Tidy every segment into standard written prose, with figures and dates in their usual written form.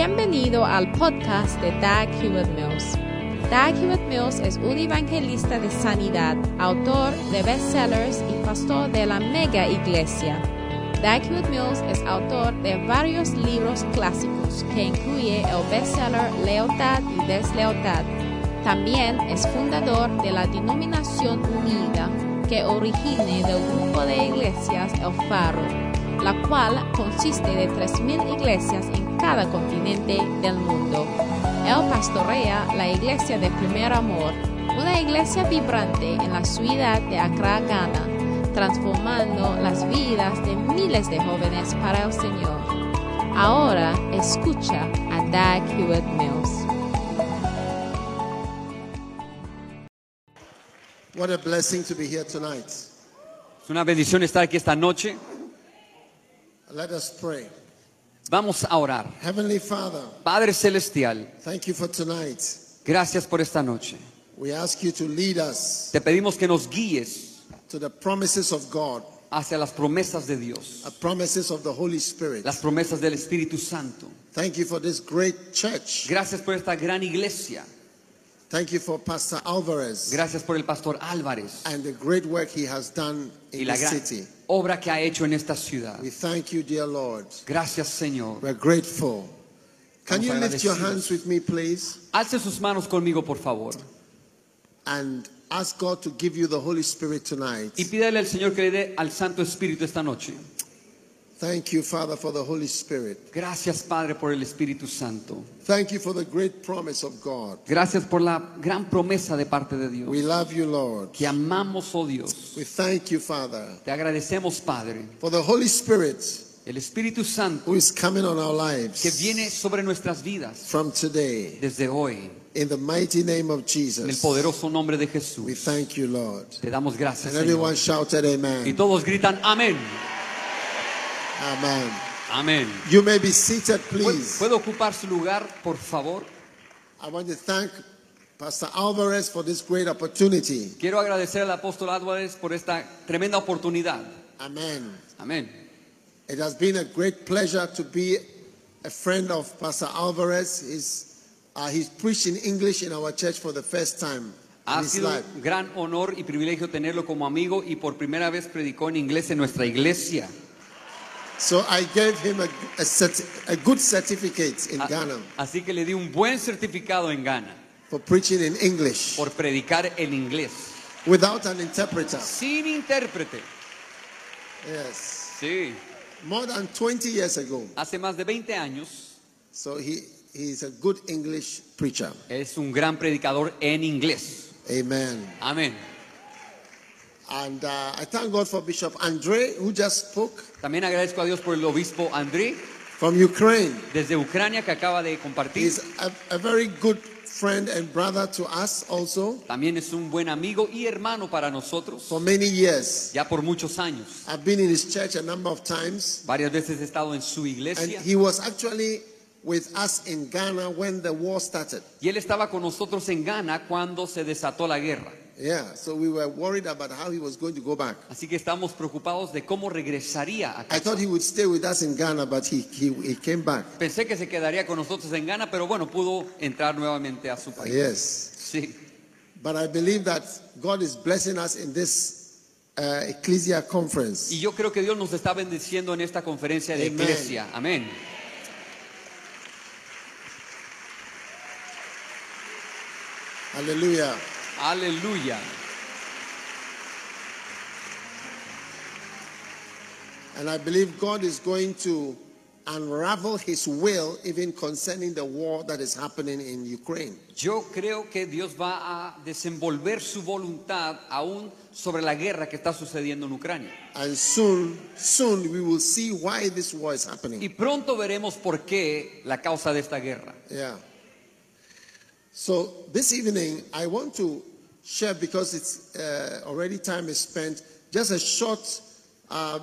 Bienvenido al podcast de Dag Heward-Mills. Dag Heward-Mills es un evangelista de sanidad, autor de bestsellers y pastor de la mega iglesia. Dag Heward-Mills es autor de varios libros clásicos que incluye el bestseller Lealtad y Deslealtad. También es fundador de la denominación unida que origine del grupo de iglesias El Faro, la cual consiste de 3,000 iglesias en cada continente del mundo. Él pastorea la iglesia de Primer Amor, una iglesia vibrante en la ciudad de Accra, Ghana, transformando las vidas de miles de jóvenes para el Señor. Ahora escucha a Dag Heward-Mills. What a blessing to be here tonight. Es una bendición estar aquí esta noche. Let us pray. Vamos a orar. Heavenly Father, Padre Celestial, thank you for tonight. Gracias por esta noche. We ask you to lead us. Te pedimos que nos guíes to the promises of God. Hacia las promesas de Dios. The promises of the Holy Spirit. Las promesas del Espíritu Santo. Thank you for this great church. Gracias por esta gran iglesia. Thank you for Pastor Alvarez. Gracias por el Pastor Alvarez. And the great work he has done in the city. Obra que ha hecho en esta ciudad. We thank you, dear Lord. Gracias, Señor. We're grateful. Can you lift your hands with me, please? Alce sus manos conmigo, por favor. And ask God to give you the Holy Spirit tonight. Y pídale al Señor que le dé al Santo Espíritu esta noche. Thank you, Father, for the Holy Spirit. Gracias, Padre, por el Espíritu Santo. Thank you for the great promise of God. Gracias por la gran promesa de parte de Dios. We love you, Lord. Te amamos, oh Dios. We thank you, Father. Te agradecemos, Padre. For the Holy Spirit. El Espíritu Santo. Who is coming on our lives. Que viene sobre nuestras vidas. From today. Desde hoy. In the mighty name of Jesus. En el poderoso nombre de Jesús. We thank you, Lord. Te damos gracias, Señor. And everyone shouted, Amen. Y todos gritan, Amén. Amén. Amén. You may be seated, please. ¿Puede ocupar su lugar, por favor? I want to thank Pastor Alvarez for this great opportunity. Quiero agradecer al apóstol Alvarez por esta tremenda oportunidad. Amén. Amén. It has been a great pleasure to be a friend of Pastor Alvarez. He's preached in English in our church for the first time. Ha sido un gran honor y privilegio tenerlo como amigo y por primera vez predicó en inglés en nuestra iglesia. So I gave him a good certificate in Ghana. Así que le di un buen certificado en Ghana. For preaching in English. Por predicar en inglés. Without an interpreter. Sin intérprete. Yes. Sí. More than 20 years ago. Hace más de 20 años. So he is a good English preacher. Es un gran predicador en inglés. Amen. Amén. And I thank God for Bishop Andrey, who just spoke. También agradezco a Dios por el obispo Andrey. From Ukraine. Desde Ucrania, que acaba de compartir. He's a very good friend and brother to us also. También es un buen amigo y hermano para nosotros. For many years. Ya por muchos años. I've been in his church a number of times. Varias veces he estado en su iglesia. And he was actually with us in Ghana when the war started. Y él estaba con nosotros en Ghana cuando se desató la guerra. Yeah, so we were worried about how he was going to go back. Así que estamos preocupados de cómo regresaría a casa. I thought he would stay with us in Ghana, but he came back. Pensé que se quedaría con nosotros en Ghana, pero bueno, pudo entrar nuevamente a su país. Yes. Sí. But I believe that God is blessing us in this Ecclesia conference. Y yo creo que Dios nos está bendiciendo en esta conferencia de Ecclesia. Amén. Aleluya. Aleluya. And I believe God is going to unravel his will even concerning the war that is happening in Ukraine. Yo creo que Dios va a desenvolver su voluntad aún sobre la guerra que está sucediendo en Ucrania. And soon we will see why this war is happening. Y pronto veremos por qué la causa de esta guerra. Yeah. So this evening I want to share, because it's already time is spent, just a short,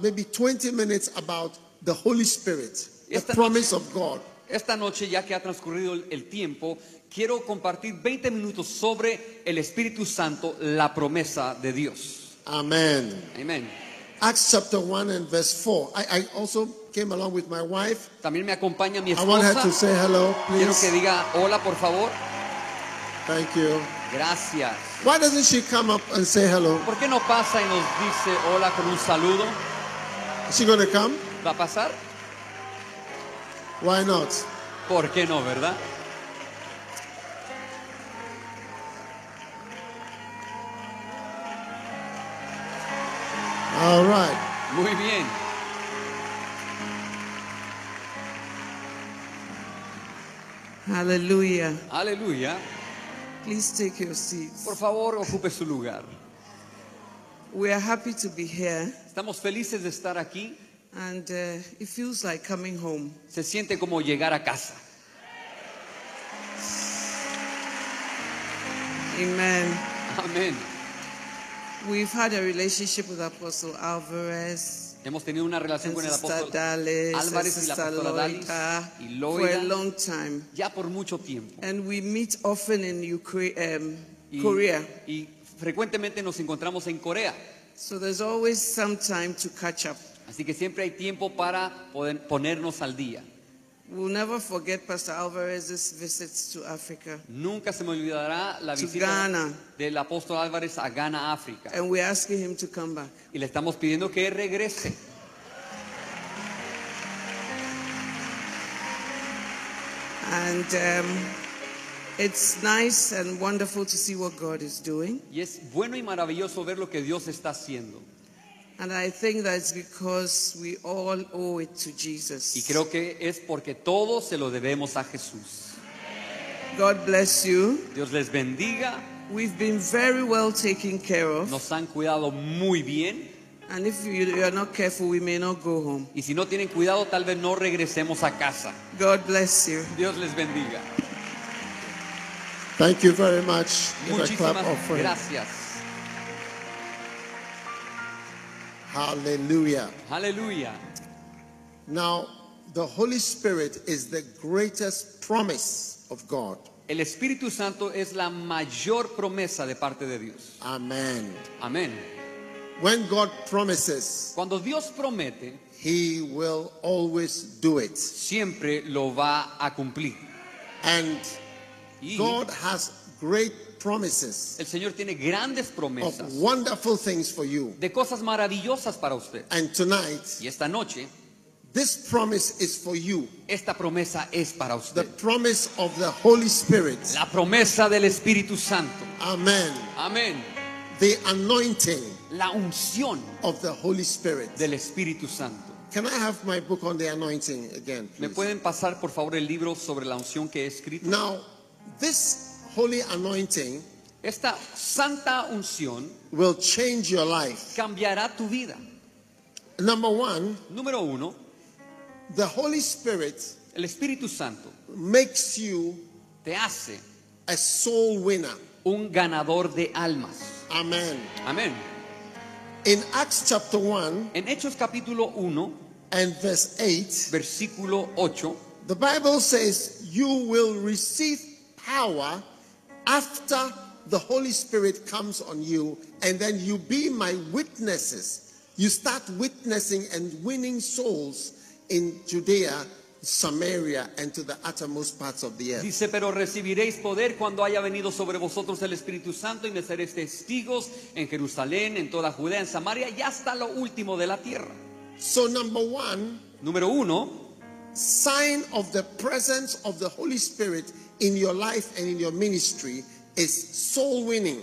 maybe 20 minutes about the Holy Spirit, the promise of God. Esta noche, ya que ha transcurrido el tiempo, quiero compartir 20 minutos sobre el Espíritu Santo, la promesa de Dios. Amén. Amén. Acts chapter 1 and verse 4. I also came along with my wife. También me acompaña mi esposa. I want her to say hello, please. Quiero que diga hola, por favor. Thank you. Gracias. Why doesn't she come up and say hello? ¿Por qué no pasa y nos dice hola con un saludo? Is she going to come? ¿Va a pasar? Why not? ¿Por qué no, verdad? All right. Muy bien. Hallelujah. Hallelujah. Please take your seats. Por favor, ocupe su lugar. We are happy to be here. Estamos felices de estar aquí. And it feels like coming home. Se siente como llegar a casa. Amen. Amen. We've had a relationship with Apostle Alvarez. Hemos tenido una relación con el apóstol Álvarez y la apóstola Lealtad y Loida, for a long time. Ya por mucho tiempo. And we meet often in Korea. Y frecuentemente nos encontramos en Corea. So there's always some time to catch up. Así que siempre hay tiempo para poder ponernos al día. We'll never forget Pastor Alvarez's visits to Africa. Nunca se me olvidará la visita del apóstol Álvarez a Ghana, África. And we're asking him to come back. Y le estamos pidiendo que regrese. And it's nice and wonderful to see what God is doing. Y es bueno y maravilloso ver lo que Dios está haciendo. And I think that's because we all owe it to Jesus. Y creo que es porque todos se lo debemos a Jesús. God bless you. Dios les bendiga. We've been very well taken care of. Nos han cuidado muy bien. And if you are not careful, we may not go home. Y si no tienen cuidado, tal vez no regresemos a casa. God bless you. Dios les bendiga. Thank you very much. Muchísimas gracias. Hallelujah. Hallelujah. Now, the Holy Spirit is the greatest promise of God. El Espíritu Santo es la mayor promesa de parte de Dios. Amen. Amen. When God promises, cuando Dios promete, He will always do it. Siempre lo va a cumplir. And God has great promises. El Señor tiene grandes promesas. Of wonderful things for you. De cosas maravillosas para usted. And tonight, y esta noche, this promise is for you. Esta promesa es para usted. The promise of the Holy Spirit. La promesa del Espíritu Santo. Amen. Amen. The anointing. La unción of the Holy Spirit. Del Espíritu Santo. Can I have my book on the anointing again, please? ¿Me pueden pasar por favor el libro sobre la unción que he escrito? Now, this holy anointing, esta santa unción, will change your life. Cambiará tu vida. Number one, número uno, the Holy Spirit, el Espíritu Santo, makes you, te hace, a soul winner, un ganador de almas. Amen. Amen. In Acts chapter 1, en Hechos capítulo 1, and verse 8, versículo 8, the Bible says, you will receive power after the Holy Spirit comes on you, and then you be my witnesses. You start witnessing and winning souls in Judea, Samaria, and to the uttermost parts of the earth. Dice, pero recibiréis poder cuando haya venido sobre vosotros el Espíritu Santo, y me seréis testigos en Jerusalén, en toda Judea, en Samaria, y hasta lo último de la tierra. So number one, número uno, sign of the presence of the Holy Spirit in your life and in your ministry is soul winning.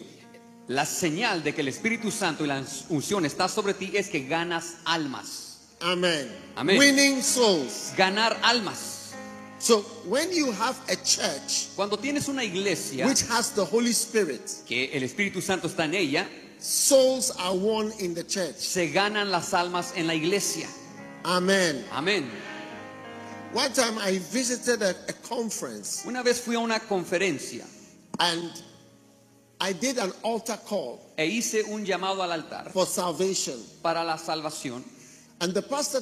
La señal de que el Espíritu Santo y la unción está sobre ti es que ganas almas. Amen. Amen. Winning souls. Ganar almas. So when you have a church, cuando tienes una iglesia, which has the Holy Spirit, que el Espíritu Santo está en ella, souls are won in the church. Se ganan las almas en la iglesia. Amen. Amen. One time I visited a conference. Una vez fui a una conferencia. And I did an altar call. E hice un llamado al altar. For salvation. Para la salvación. And the pastor.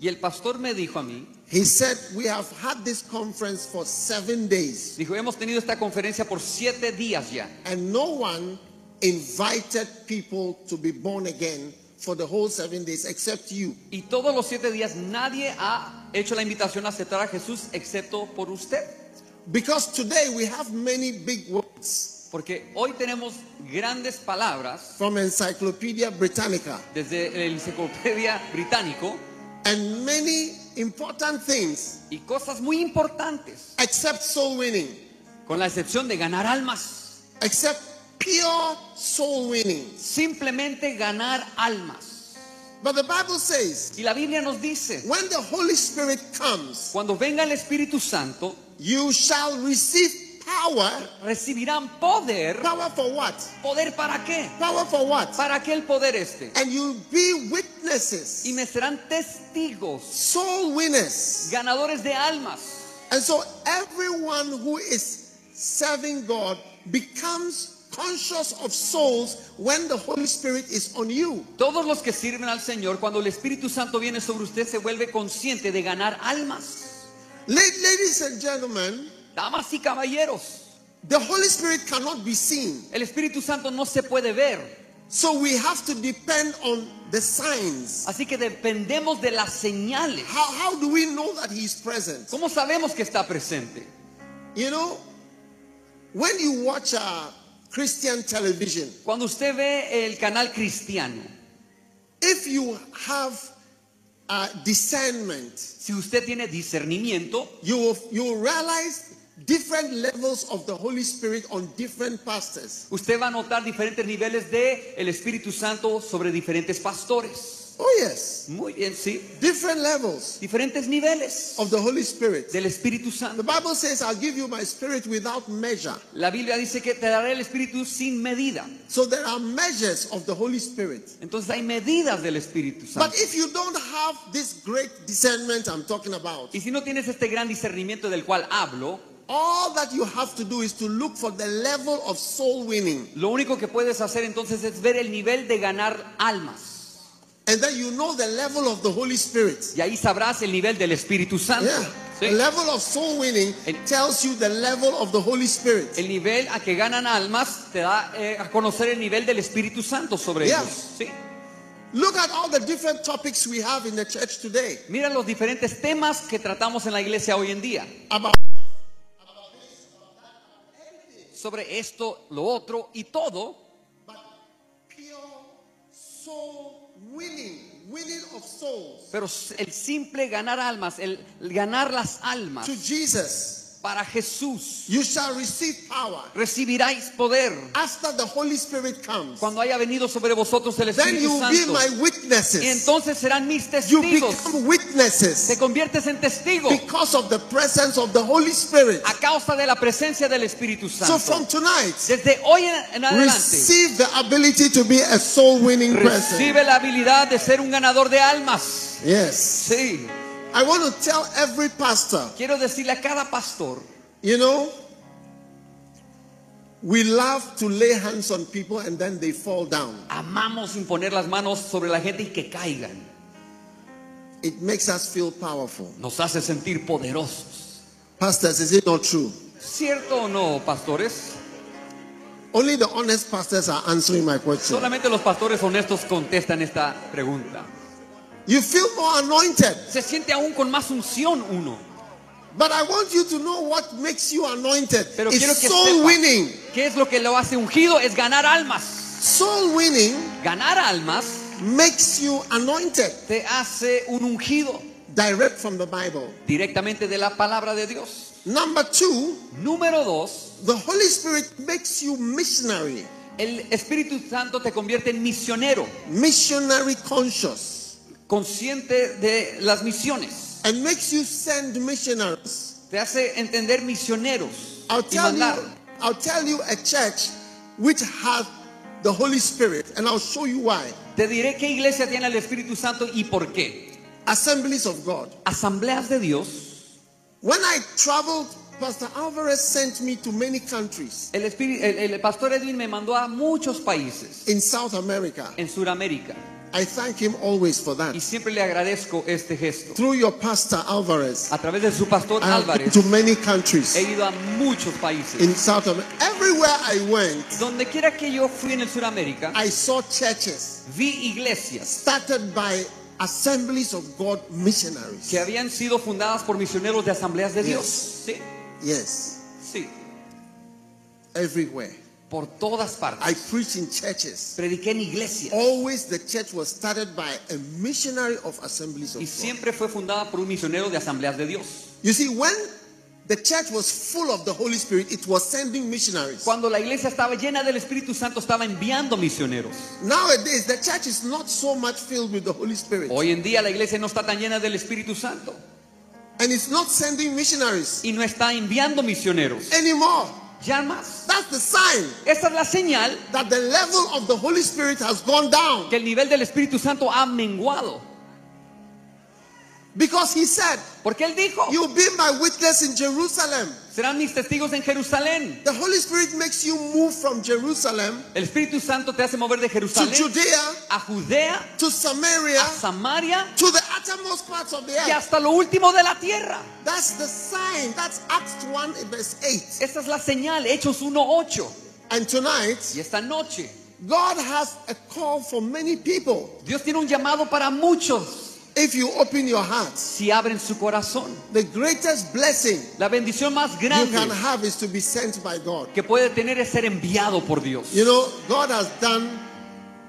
Y el pastor me dijo a mí. He said, we have had this conference for 7 days. Dijo, hemos tenido esta conferencia por 7 días ya. And no one invited people to be born again for the whole 7 days except you. Y todos los 7 días nadie ha hecho la invitación a aceptar a Jesús excepto por usted. Because today we have many big words. Porque hoy tenemos grandes palabras. From Encyclopedia Britannica. Desde el Enciclopedia Británico. And many important things. Y cosas muy importantes. Except soul winning. Con la excepción de ganar almas. Except pure soul winning. Simplemente ganar almas. But the Bible says, y la Biblia nos dice, when the Holy Spirit comes, cuando venga el Espíritu Santo, you shall receive power. Recibirán poder. Power for what? Poder para qué? Power for what? Para qué el poder este? And you'll be witnesses. Y me serán testigos. Soul winners. Ganadores de almas. And so everyone who is serving God becomes conscious of souls when the Holy Spirit is on you. Todos los que sirven al Señor, cuando el Espíritu Santo viene sobre usted, se vuelve consciente de ganar almas. Ladies and gentlemen, damas y caballeros, the Holy Spirit cannot be seen. El Espíritu Santo no se puede ver. So we have to depend on the signs. Así que dependemos de las señales. How do we know that he is present? ¿Cómo sabemos que está presente? You know, when you watch Christian television, cuando usted ve el canal cristiano, if you have discernment, si usted tiene discernimiento, you will realize different levels of the Holy Spirit on different pastors. Usted va a notar diferentes niveles de el Espíritu Santo sobre diferentes pastores. Oh yes. Muy bien, sí. Different levels. Diferentes niveles of the Holy Spirit. Del Espíritu Santo. The Bible says, I'll give you my spirit without measure. La Biblia dice que te daré el Espíritu sin medida. So there are measures of the Holy Spirit. Entonces hay medidas del Espíritu Santo. But if you don't have this great discernment I'm talking about. Y si no tienes este gran discernimiento del cual hablo, all that you have to do is to look for the level of soul winning. Lo único que puedes hacer entonces es ver el nivel de ganar almas. And then you know the level of the Holy Spirit. Y ahí sabrás el nivel del Espíritu Santo. Yeah. Sí. The level of soul winning tells you the level of the Holy Spirit. El nivel a que ganan almas te da a conocer el nivel del Espíritu Santo sobre ellos. Sí. Look at all the different topics we have in the church today. Mira los diferentes temas que tratamos en la iglesia hoy en día. Sobre esto, lo otro y todo. Pero el simple ganar almas, el ganar las almas para Jesús. You shall receive power. Recibiráis poder. After the Holy Spirit comes. Cuando haya venido sobre vosotros el Espíritu Santo. Be my witnesses. Y entonces serán mis testigos. Te conviertes en testigo. Because of the presence of the Holy Spirit. A causa de la presencia del Espíritu Santo. So from tonight, desde hoy en adelante, receive the ability to be a soul-winning person. Recibe la habilidad de ser un ganador de almas. Yes. Sí. I want to tell every pastor. Quiero decirle a cada pastor. You know, we love to lay hands on people and then they fall down. Amamos imponer las manos sobre la gente y que caigan. It makes us feel powerful. Nos hace sentir poderosos. Pastors, is it not true? ¿Cierto o no, pastores? Only the honest pastors are answering my question. Solamente los pastores honestos contestan esta pregunta. You feel more anointed. Se siente aún con más unción uno. But I want you to know what makes you anointed. Pero quiero que soul winning. ¿Qué es lo que lo hace ungido? Es ganar almas. Soul winning. Ganar almas makes you anointed. Te hace un ungido. Direct from the Bible. Directamente de la palabra de Dios. Número 2. The Holy Spirit makes you missionary. El Espíritu Santo te convierte en misionero. Missionary conscious. Consciente de las misiones. And makes you send missionaries. Te hace entender misioneros. I'll tell you a church which has the Holy Spirit and I'll show you why. Te diré qué iglesia tiene el Espíritu Santo y por qué. Assemblies of God. Asambleas de Dios. When I traveled, Pastor Alvarez sent me to many countries. El pastor Edwin me mandó a muchos países. In South America. En Sudamérica. I thank him always for that. Y siempre le agradezco este gesto. Through your pastor Alvarez, a través de su pastor Alvarez, to many countries. He ido a muchos países. In South America, everywhere I went, donde quiera que yo fui en el Sudamérica, I saw churches. Vi iglesias. Started by Assemblies of God missionaries. Que habían sido fundadas por misioneros de asambleas de Dios. Sí. Yes. Sí. Everywhere. Por todas partes. I preached in churches. Prediqué en iglesias. Always the church was started by a missionary of Assemblies of God. Y siempre fue fundada por un misionero de asambleas de Dios. You see, when the church was full of the Holy Spirit, it was sending missionaries. Cuando la iglesia estaba llena del Espíritu Santo, estaba enviando misioneros. Nowadays, the church is not so much filled with the Holy Spirit. Hoy en día la iglesia no está tan llena del Espíritu Santo. And it's not sending missionaries. Y no está enviando misioneros. Anymore. Ya más. That's the sign. Esa es la señal. That the level of the Holy Spirit has gone down. Que el nivel del Espíritu Santo ha menguado. Because he said, porque él dijo, you'll be my witness in Jerusalem. Serán mis testigos en Jerusalén. The Holy Spirit makes you move from Jerusalem. El Espíritu Santo te hace mover de Jerusalén to Judea, a Judea, to Samaria, a Samaria, to the uttermost parts of the earth. Y hasta lo último de la tierra. That's the sign. That's Acts 1 verse 8. Esa es la señal, Hechos 1:8. And tonight, y esta noche, God has a call for many people. Dios tiene un llamado para muchos. If you open your hearts, si abren su corazón, the greatest blessing, la bendición más grande, you can have is to be sent by God. Que puede tener es ser enviado por Dios. You know, God has done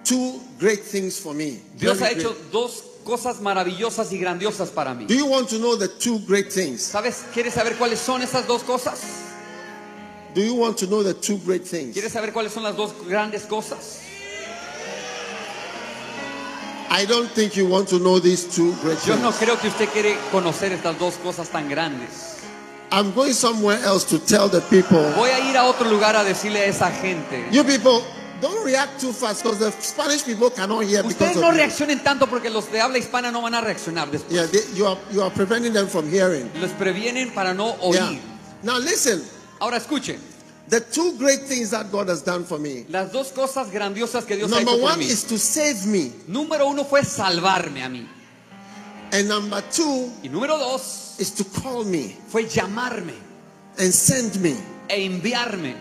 two great things for me. Dios ha hecho dos cosas maravillosas y grandiosas para mí. Do you want to know the two great things? ¿Sabes? ¿Quieres saber cuáles son esas dos cosas? Do you want to know the two great things? ¿Quieres saber cuáles son las dos grandes cosas? I don't think you want to know these two great things. Yo no creo que usted quiere conocer estas dos cosas tan grandes. I'm going somewhere else to tell the people. Voy a ir a otro lugar a decirle a esa gente. You people, don't react too fast because the Spanish people cannot hear. Ustedes no reaccionen tanto porque los de habla hispana no van a reaccionar después. Yeah, you are preventing them from hearing. Los previenen para no oír. Yeah. Now listen. Ahora escuchen. The two great things that God has done for me. Las dos cosas grandiosas que Dios ha hecho por mí. Number one is to save me. Número uno fue salvarme a mí. And number two, y número dos, is to call me. Fue llamarme. And send me. E enviarme.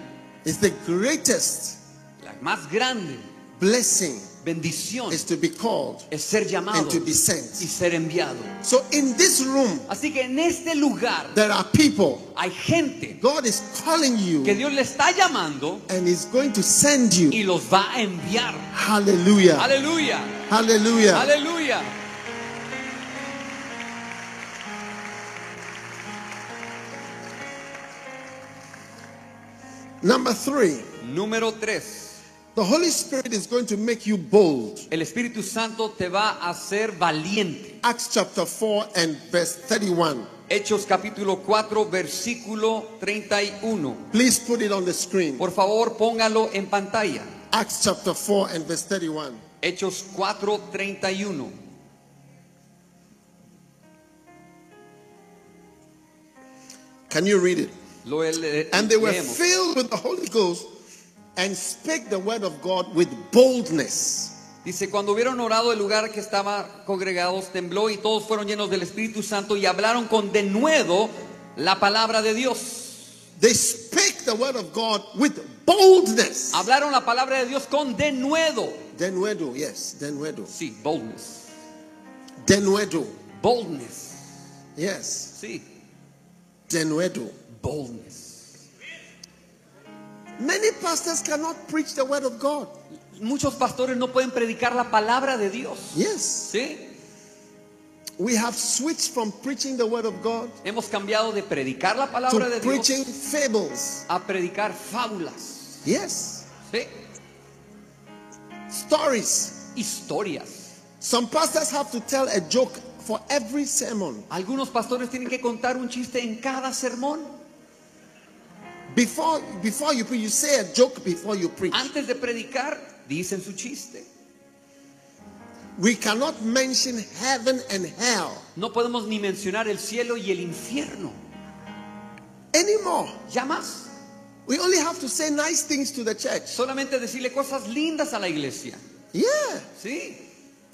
It's the greatest. La más grande. Blessing. Bendición is to be called, es ser llamado, and to be sent. Y ser enviado. So in this room, así que en este lugar, there are people, hay gente, God is calling you, que Dios le está llamando, and is going to send you, y los va a enviar. Hallelujah. Hallelujah. Hallelujah. Hallelujah. Number three. Número tres. The Holy Spirit is going to make you bold. El Espíritu Santo te va a hacer valiente. Acts chapter 4 and verse 31. Hechos capítulo 4 versículo 31. Please put it on the screen. Por favor, póngalo en pantalla. Acts chapter 4 and verse 31. Hechos 4:31. Can you read it? And they were filled with the Holy Ghost and speak the word of God with boldness. Dice, cuando hubieron orado, el lugar que estaba congregados tembló y todos fueron llenos del Espíritu Santo y hablaron con denuedo la palabra de Dios. They speak the word of God with boldness. Hablaron la palabra de Dios con denuedo. Denuedo, yes, denuedo. Sí, boldness. Denuedo. Boldness. Yes. Sí. Denuedo. Boldness. Many pastors cannot preach the word of God. Muchos pastores no pueden predicar la palabra de Dios. Yes. ¿Sí? We have switched from preaching the word of God. Hemos cambiado de predicar la palabra de Dios. To preaching fables. A predicar fábulas. Yes. ¿Sí? Stories. Historias. Some pastors have to tell a joke for every sermon. Algunos pastores tienen que contar un chiste en cada sermón. Before you preach, you say a joke before you preach. Antes de predicar, dicen su chiste. We cannot mention heaven and hell. No podemos ni mencionar el cielo y el infierno. Anymore. Ya más. We only have to say nice things to the church. Solamente decirle cosas lindas a la iglesia. Yeah. Sí.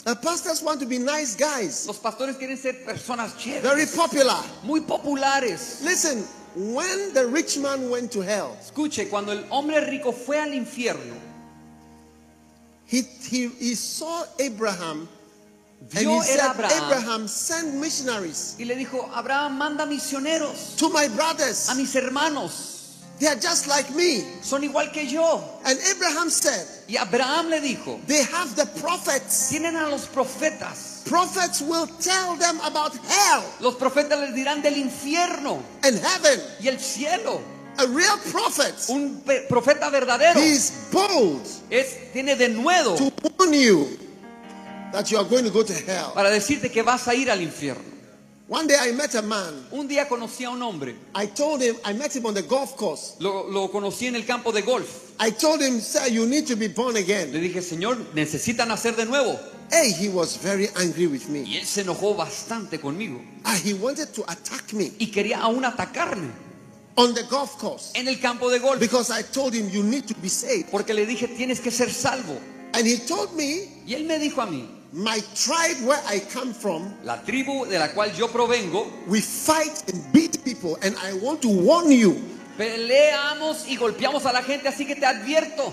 The pastors want to be nice guys. Los pastores quieren ser personas chéveres. Very popular. Muy populares. Listen, when the rich man went to hell. Escuche, cuando el hombre rico fue al infierno. He saw Abraham. And he said, Abraham, send missionaries. Y le dijo, Abraham, manda misioneros. To my brothers. A mis hermanos. They are just like me. Son igual que yo. And Abraham said. Y Abraham le dijo. They have the prophets. Tienen a los profetas. Prophets will tell them about hell. Los profetas les dirán del infierno. And heaven. Y el cielo. A real prophet. Un profeta verdadero. He is bold. Tiene denuedo. To warn you that you are going to go to hell. Para decirte que vas a ir al infierno. One day I met a man. Un día conocí a un hombre. I told him I met him on the golf course. Lo conocí en el campo de golf. I told him, sir, you need to be born again. Le dije, señor, necesita nacer de nuevo. Hey, he was very angry with me. Y él se enojó bastante conmigo. He wanted to attack me. Y quería aún atacarme. On the golf course. En el campo de golf. Because I told him you need to be saved. Porque le dije, tienes que ser salvo. And he told me. Y él me dijo a mí. My tribe where I come from, la tribu de la cual yo provengo, we fight and beat people, and I want to warn you. Peleamos y golpeamos a la gente, así que te advierto.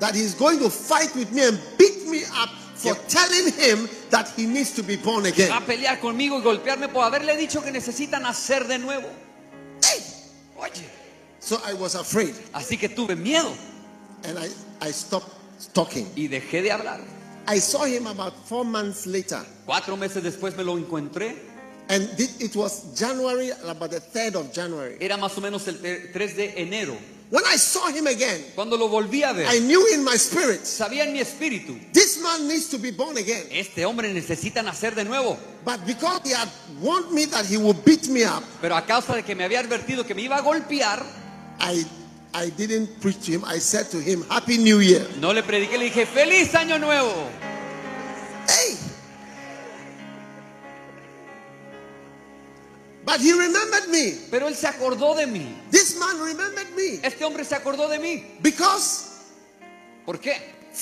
That he's going to fight with me and beat me up for telling him that he needs to be born again. A pelear conmigo y golpearme por haberle dicho que necesita nacer de nuevo. Hey! Oye. So I was afraid. Así que tuve miedo. And I stopped talking. Y dejé de hablar. I saw him about 4 months later. 4 meses después me lo encontré. And it was January, about the 3rd of January. Era más o menos el 3 de enero. When I saw him again, cuando lo volví a ver, I knew in my spirit. Sabía en mi espíritu. This man needs to be born again. Este hombre necesita nacer de nuevo. But because he had warned me that he would beat me up. Pero a causa de que me había advertido que me iba a golpear, I didn't preach to him. I said to him, Happy New Year. No le prediqué, le dije, Feliz Año Nuevo. Hey! But he remembered me. Pero él se acordó de mí. This man remembered me. Este hombre se acordó de mí. Because. ¿Por qué?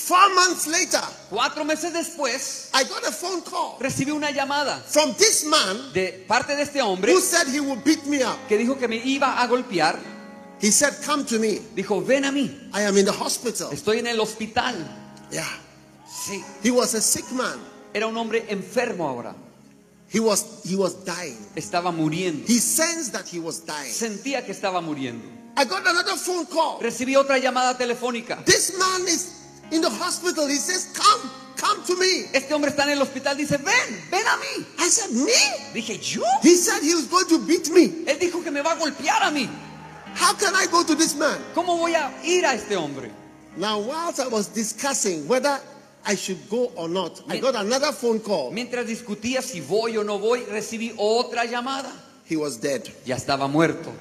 4 months later, 4 meses después, I got a phone call. Recibí una llamada. From this man. De parte de este hombre. Who said he would beat me up. Que dijo que me iba a golpear. He said, come to me. Dijo, ven a mí. I am in the hospital. Estoy en el hospital. Yeah. Sí. He was a sick man. Era un hombre enfermo ahora. He was dying. Estaba muriendo. He sensed that he was dying. Sentía que estaba muriendo. I got another phone call. Recibí otra llamada telefónica. This man is in the hospital. He says, come to me. Este hombre está en el hospital, dice, ven a mí. I said, me? Dije, yo. He said he was going to beat me. Él dijo que me va a golpear a mí. How can I go to this man? ¿Cómo voy a ir a este hombre? Now, whilst I was discussing whether I should go or not, I got another phone call. Mientras discutía si voy o no voy, recibí otra llamada. He was dead. Ya estaba muerto.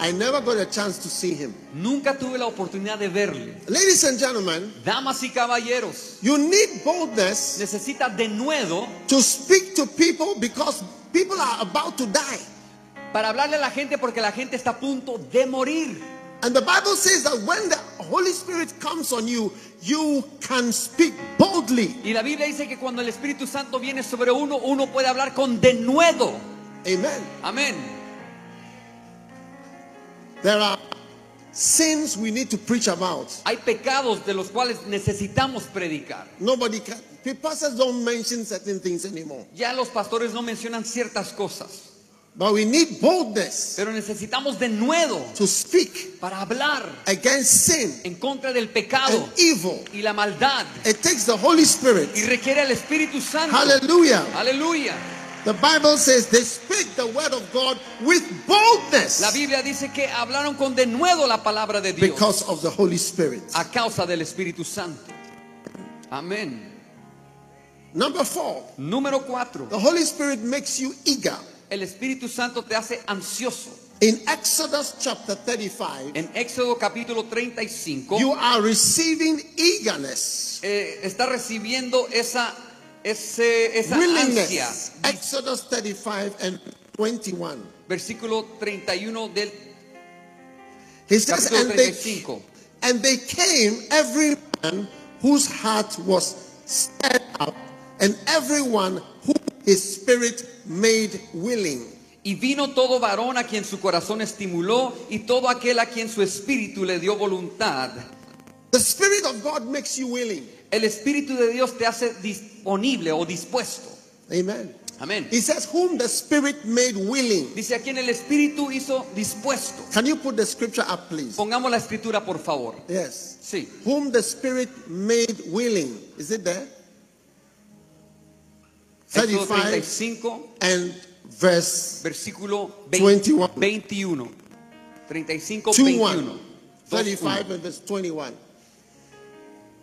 I never got a chance to see him. Nunca tuve la oportunidad de verle. Ladies and gentlemen, damas y caballeros, you need boldness. Necesita denuedo to speak to people because people are about to die. Para hablarle a la gente porque la gente está a punto de morir. And the Bible says that when the Holy Spirit comes on you, you can speak boldly. Y la Biblia dice que cuando el Espíritu Santo viene sobre uno, uno puede hablar con denuedo. Amen. Amén. There are sins we need to preach about. Hay pecados de los cuales necesitamos predicar. Nobody can. The pastors don't mention certain things anymore. Ya los pastores no mencionan ciertas cosas. But we need boldness. Pero necesitamos denuedo to speak para hablar against sin, en contra del pecado and evil. Y la maldad. It takes the Holy Spirit. Y requiere el Espíritu Santo. Hallelujah. Hallelujah. The Bible says they speak the word of God with boldness. La Biblia dice que hablaron con denuedo la palabra de Dios. Because of the Holy Spirit. A causa del Espíritu Santo. Amén. Número 4. The Holy Spirit makes you eager. El Espíritu Santo te hace ansioso. In Exodus chapter 35, en Éxodo capítulo 35, you are receiving eagerness. Está recibiendo esa ansia. Exodus 35 and 21. Versículo 31 del capítulo 35. And they came every man whose heart was stirred up, and everyone who his spirit made willing. Y vino todo varón a quien su corazón estimuló, y todo aquel a quien su espíritu le dio voluntad. The Spirit of God makes you willing. El Espíritu de Dios te hace disponible o dispuesto. Amen. Amén. He says, whom the Spirit made willing. Dice, a quien el Espíritu hizo dispuesto. Can you put the scripture up, please? Pongamos la escritura, por favor. Yes. Sí. Whom the Spirit made willing. Is it there? 35 and verse. Versículo 21. 35, 21. 35 and verse 21.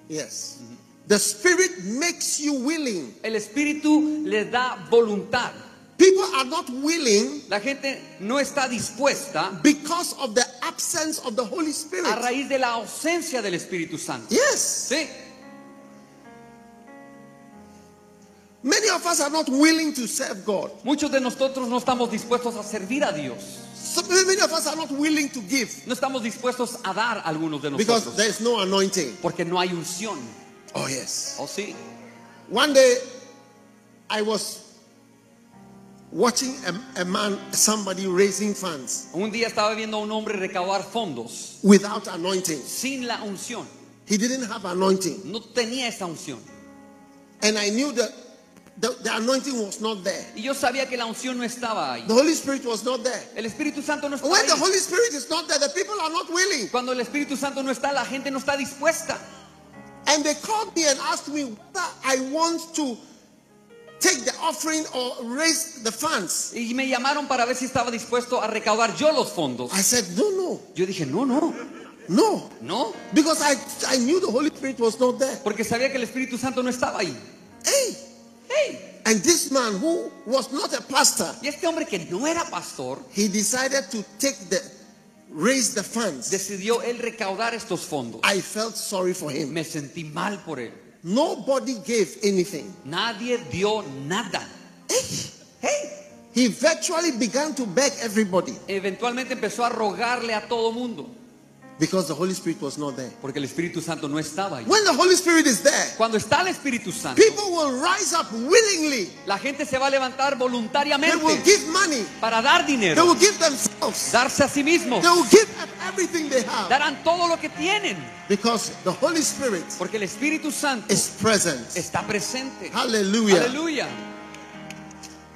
Yes. Mm-hmm. The Spirit makes you willing. El Espíritu le da voluntad. People are not willing. La gente no está dispuesta. Because of the absence of the Holy Spirit. A raíz de la ausencia del Espíritu Santo. Yes. Sí. Many of us are not willing to serve God. Muchos de nosotros no estamos dispuestos a servir a Dios. So many of us are not willing to give. No estamos dispuestos a dar a algunos de nosotros. Because there is no anointing. Porque no hay unción. Oh yes. Oh sí. One day I was watching a man, somebody raising funds. Un día estaba viendo a un hombre recaudar fondos. Without anointing. Sin la unción. He didn't have anointing. No tenía esa unción. And I knew that the anointing was not there. Y yo sabía que la unción no estaba ahí. The Holy Spirit was not there. El Espíritu Santo no estaba ahí. When the Holy Spirit is not there, the people are not willing. Cuando el Espíritu Santo no está, la gente no está dispuesta. And they called me and asked me whether I want to take the offering or raise the funds. Y me llamaron para ver si estaba dispuesto a recaudar yo los fondos. I said no. Yo dije no. Because I knew the Holy Spirit was not there. Porque sabía que el Espíritu Santo no estaba ahí. Hey. And this man who was not a pastor. Y este hombre que no era pastor. He decided to raise the funds. Decidió él recaudar estos fondos. I felt sorry for him. Me sentí mal por él. Nobody gave anything. Nadie dio nada. Hey. He virtually began to beg everybody. Eventualmente empezó a rogarle a todo mundo. Because the Holy Spirit was not there. Porque el Espíritu Santo no estaba ahí. When the Holy Spirit is there, cuando está el Espíritu Santo, people will rise up willingly. La gente se va a levantar voluntariamente. They will give money. Para dar dinero. They will give themselves. Darse a sí mismos. They will give everything they have. Darán todo lo que tienen. Because the Holy Spirit, porque el Espíritu Santo, is present. Está presente. Hallelujah. Hallelujah.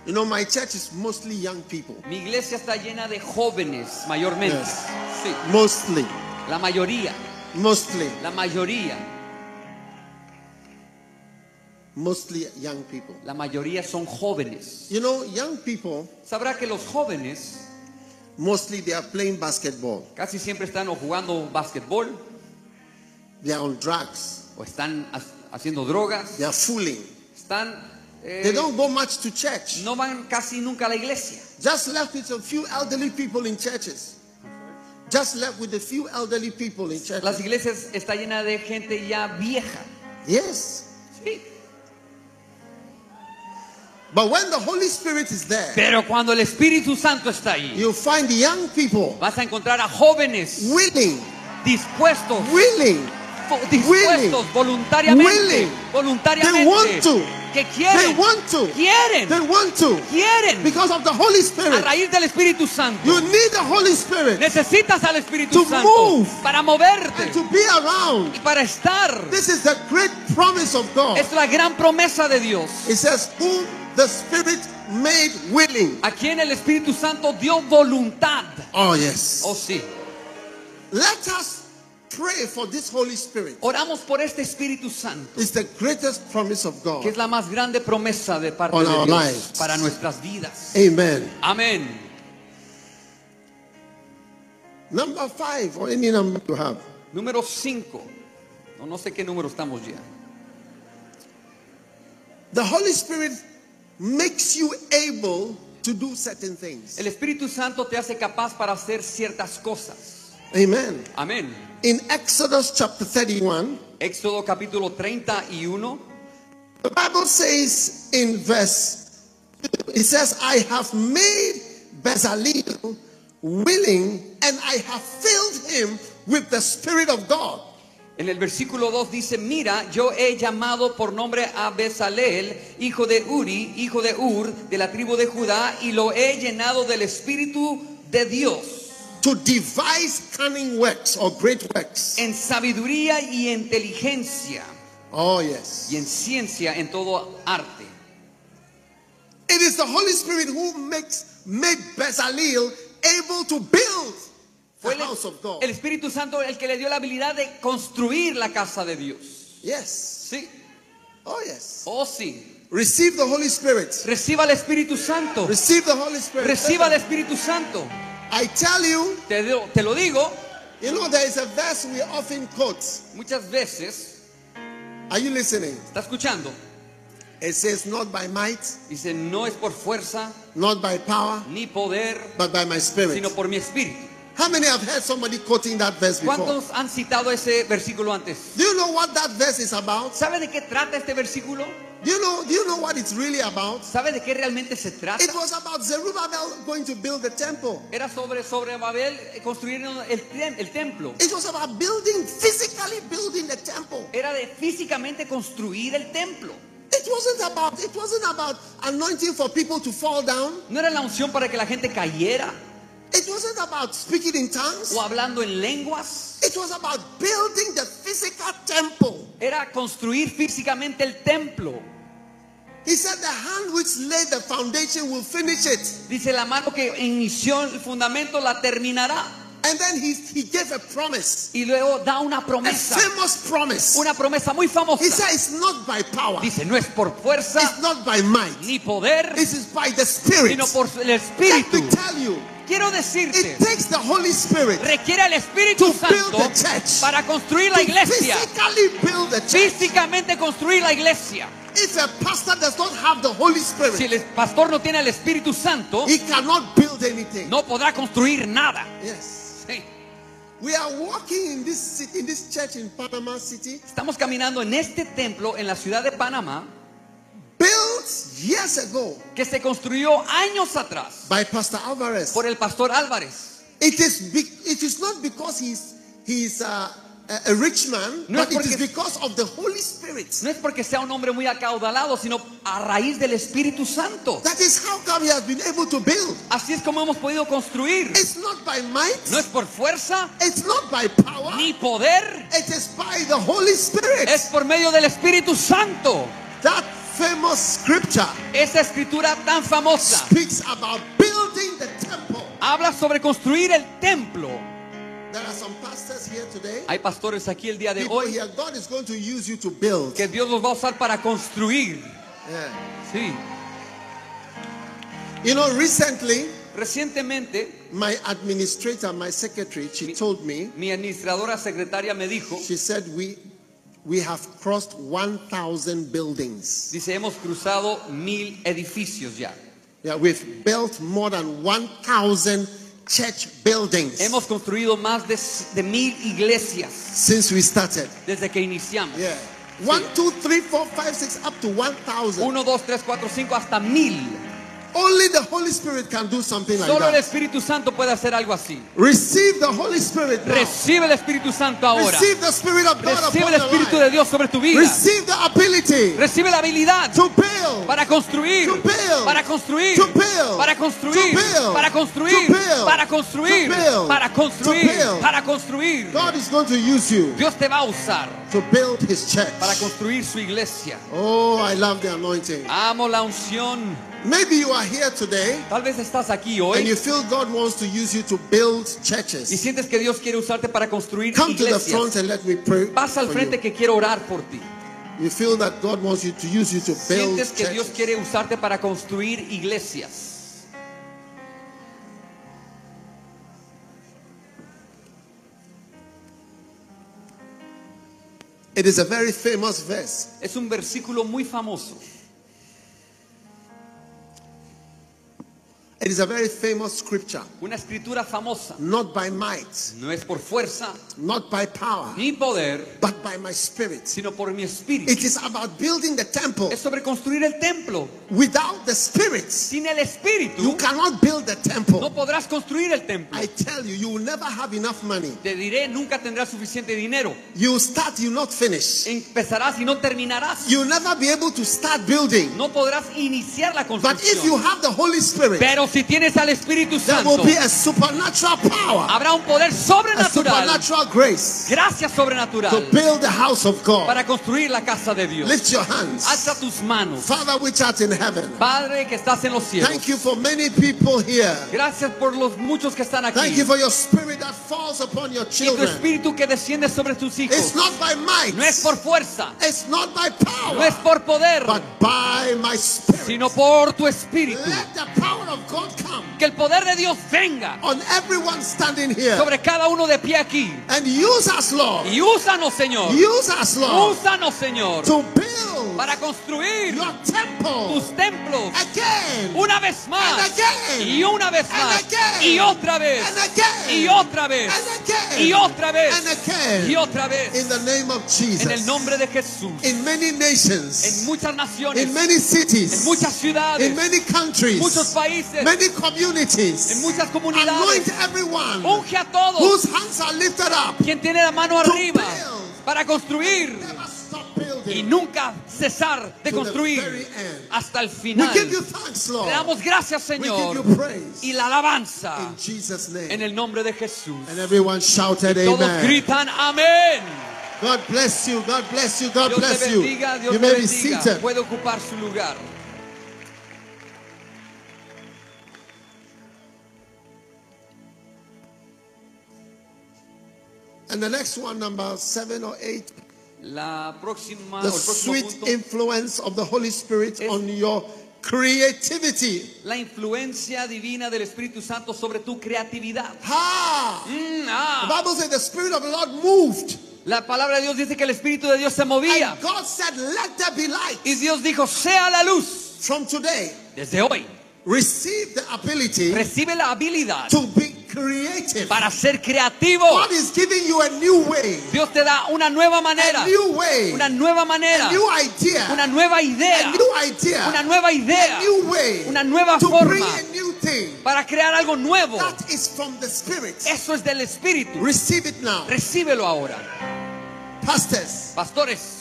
You know, my church is mostly young people. Mi iglesia está llena de jóvenes, mayormente. Yes. Sí. Mostly. La mayoría. Mostly. La mayoría. Mostly young people. La mayoría son jóvenes. You know, young people. Sabrá que los jóvenes. Mostly they are playing basketball. Casi siempre están o jugando basketball. They are on drugs. O están haciendo drogas. They are fooling. Están. They don't go much to church. No van casi nunca a la iglesia. Just left with a few elderly people in churches. Just left with a few elderly people in church. Las iglesias está llena de gente ya vieja. Yes. Sí. But when the Holy Spirit is there, pero cuando el Espíritu Santo está ahí, you find young people. Vas a encontrar a jóvenes willing, dispuestos, willing, dispuestos voluntariamente, willing, voluntariamente. They want to. Que quieren, quieren because of the Holy Spirit. A raíz del Espíritu Santo. You need the Holy Spirit. Necesitas al Espíritu Santo move, para moverte and to be around. Y para estar. This is the great promise of God. Es la gran promesa de Dios. It says, whom the Spirit made willing. A quien el Espíritu Santo dio voluntad. Oh yes. Oh sí. Let us pray for this Holy Spirit. Oramos por este Espíritu Santo. It's the greatest promise of God. Que es la más grande promesa de parte de Dios lives. Para nuestras vidas. Amen. Amén. Number 5 or any number you have. Número 5. No sé qué número estamos ya. The Holy Spirit makes you able to do certain things. El Espíritu Santo te hace capaz para hacer ciertas cosas. Amen. Amén. In Exodus chapter 31, Éxodo capítulo 31, the Bible says in verse 2, it says, I have made Bezalel willing and I have filled him with the Spirit of God. En el versículo 2 dice, mira, yo he llamado por nombre a Bezalel, hijo de Uri, hijo de Ur, de la tribu de Judá, y lo he llenado del Espíritu de Dios. To devise cunning works or great works. En sabiduría y inteligencia. Oh, yes. Y en ciencia, en todo arte. It is the Holy Spirit who made Bezalel able to build. Fue el Espíritu Santo el que le dio la habilidad de construir la casa de Dios. Yes. Sí. Oh, yes. Oh, sí. Receive the Holy Spirit. Reciba el Espíritu Santo. Receive the Holy Spirit. Reciba el Espíritu Santo. I tell you. Te lo digo. You know, there is a verse we often quote. Muchas veces. Are you listening? ¿Está escuchando? It says, not by might. Dice, no es por fuerza. Not by power. Ni poder. But by my spirit. Sino por mi espíritu. How many have heard somebody quoting that verse before? ¿Cuántos han citado ese versículo antes? Do you know what that verse is about? ¿Sabe de qué trata este versículo? Do you know what it's really about? ¿Sabe de qué realmente se trata? It was about Zerubbabel going to build the temple. Era sobre Babel construir el templo. It was about physically building the temple. Era de físicamente construir el templo. It wasn't about anointing for people to fall down. No era la unción para que la gente cayera. It wasn't about speaking in tongues. O hablando en lenguas. It was about building the physical temple. Era construir físicamente el templo. He said, the hand which laid the foundation will finish it. Dice, la mano que inició el fundamento la terminará. And then he gave a promise. Y luego da una promesa. A famous promise. Una promesa muy famosa. He said, it's not by power. Dice, no es por fuerza. It's not by might. Ni poder. This is by the Spirit. Sino por el Espíritu. Let me tell you. Quiero decirte, it takes the Holy Spirit. Requiere el Espíritu Santo para construir la iglesia. Físicamente construir la iglesia. If a pastor does not have the Holy Spirit, si el pastor no tiene el Espíritu Santo, he cannot build anything. No podrá construir nada. Yes. Sí. We are walking in this church in Panama City. Estamos caminando en este templo en la ciudad de Panamá. Built years ago, que se construyó años atrás, by Pastor Alvarez, por el Pastor Alvarez. It is not because he's a rich man, no, but it is because of the Holy Spirit. No es porque sea un hombre muy acaudalado, sino a raíz del Espíritu Santo. That is how come he has been able to build. Así es como hemos podido construir. It's not by might. No es por fuerza. It's not by power. Ni poder. It is by the Holy Spirit. Es por medio del Espíritu Santo. That famous scripture. Esa escritura tan famosa speaks about building the temple. Habla sobre construir el templo. There are some pastors here today. Hay pastores aquí el día de hoy. Here, God is going to use you to build. Que Dios los va a usar para construir. Yeah. Sí. You know, recientemente, my administrator, my secretary, she told me. Mi administradora secretaria me dijo. She said we have crossed 1,000 buildings. Dice, hemos cruzado 1,000 edificios ya. Yeah, we've built more than 1,000 church buildings. Hemos construido más de 1,000 iglesias. Since we started. Desde que iniciamos. Yeah. 1, 2, 3, 4, 5, 6, up to 1,000. 1, 2, 3, 4, 5, hasta 1,000. Only the Holy Spirit can do something like that. Solo el Espíritu Santo puede hacer algo así. Receive the Holy Spirit now. Recibe el Espíritu Santo ahora. Receive the Spirit of God. Recibe el Espíritu de Dios sobre tu vida. Receive the ability. Recibe la habilidad. To build. Para construir. To build. Para construir. To build. Para construir. To build. Para construir. To build. Para construir. To build. Para construir. To build. Para construir. God is going to use you. Dios te va a usar. To build his church. Para construir su iglesia. Oh, I love the anointing. Amo la unción. Maybe you are here today. Tal vez estás aquí hoy. And you feel God wants to use you to build churches. Y sientes que Dios quiere usarte para construir iglesias. Come to the front and let me pray. Pasa al frente que quiero orar por ti. You feel that God wants you to use you to build churches. Sientes que Dios quiere usarte para construir iglesias. It is a very famous verse. Es un versículo muy famoso. It is a very famous scripture. Una escritura famosa. Not by might. No es por fuerza. Not by power. Ni poder. But by my spirit. Sino por mi espíritu. It is about building the temple. Es sobre construir el templo. Without the spirit. Sin el espíritu. You cannot build the temple. No podrás podrás construir el templo. I tell you, you will never have enough money. Te diré, nunca tendrás suficiente dinero. You start, you not finish. Empezarás y no terminarás. You never be able to start building. No podrás iniciar la construcción. But if you have the Holy Spirit, pero si tienes al Espíritu Santo, there will be a supernatural power. Habrá un poder sobrenatural. A supernatural grace. Gracia sobrenatural. To build the house of God. Para construir la casa de Dios. Lift your hands. Alza tus manos. Father, which art in heaven. Padre que estás en los cielos. Thank you for many people here. Gracias por los muchos que están aquí. Thank you for your spirit that falls upon your children. Y tu espíritu que desciende sobre tus hijos. It's not by might. No es por fuerza. It's not by power. No es por poder. But by my spirit. Sino por tu espíritu. Let the power of God come. Que el poder de Dios venga. On everyone standing here. Sobre cada uno de pie aquí. And use us, Lord. Y úsanos, Señor. Use us, Lord. Úsanos, Señor. To build. Para construir. Your temple. Tus templos. Again. Una vez más. Again. Y una vez más. Again. Y otra vez. Again. Y otra vez. Again. Y otra vez. Again. Y otra vez. In the name of Jesus. En el nombre de Jesús. In many nations. En muchas naciones. In many cities. En muchas ciudades. In many countries. Muchos países. Many communities. En muchas comunidades. Anoint everyone. Unge a todos. Whose hands are lifted up. Quien tiene la mano arriba para construir. Y nunca cesar de construir hasta el final. Te damos gracias, Señor, y la alabanza en el nombre de Jesús. Y todos gritan amén. God bless you, God bless you, God bless you. You may be seated. Puede ocupar su lugar. And the next one, number 7 or 8. La próxima, the sweet punto, influence of the Holy Spirit on your creativity. La influencia divina del Espíritu Santo sobre tu creatividad. The Bible says the Spirit of the Lord moved. La palabra de Dios dice que el Espíritu de Dios se movía. And God said, "Let there be light." Y Dios dijo, sea la luz. From today, desde hoy, receive the ability. Recibe la habilidad. To be creative. Para ser creativo. God is giving you a new way. Dios te da una nueva manera. A new way. Una nueva manera. A new idea. Una nueva idea. A new idea. Una nueva idea. A new way. Una nueva to forma. Bring a new thing. Para crear algo nuevo. That is from the Spirit. Eso es del Espíritu. Receive it now. Recíbelo ahora. Pastores.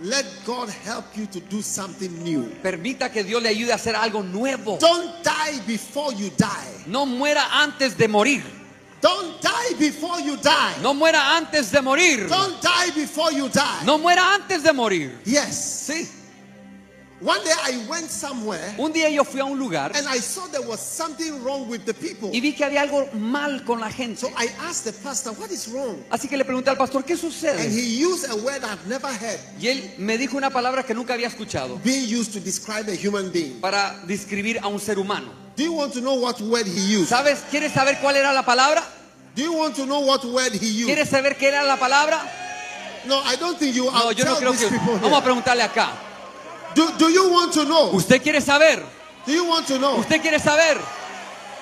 Let God help you to do something new. Permita que Dios le ayude a hacer algo nuevo. Don't die before you die. No muera antes de morir. Don't die before you die. No muera antes de morir. Don't die before you die. No muera antes de morir. Yes. Sí. One day I went somewhere. Un día yo fui a un lugar. And I saw there was something wrong with the people. Y vi que había algo mal con la gente. So I asked the pastor, what is wrong? Así que le pregunté al pastor, ¿qué sucede? And he used a word I've never heard. Y él me dijo una palabra que nunca había escuchado. Being used to describe a human being. Para describir a un ser humano. Do you want to know what word he used? ¿Sabes? ¿Quieres saber cuál era la palabra? Do you want to know what word he used? ¿Quieres saber qué era la palabra? No, I don't think you are. No, yo no creo que. Vamos a preguntarle acá. Do you want to know? ¿Usted quiere saber? Do you want to know? ¿Usted quiere saber?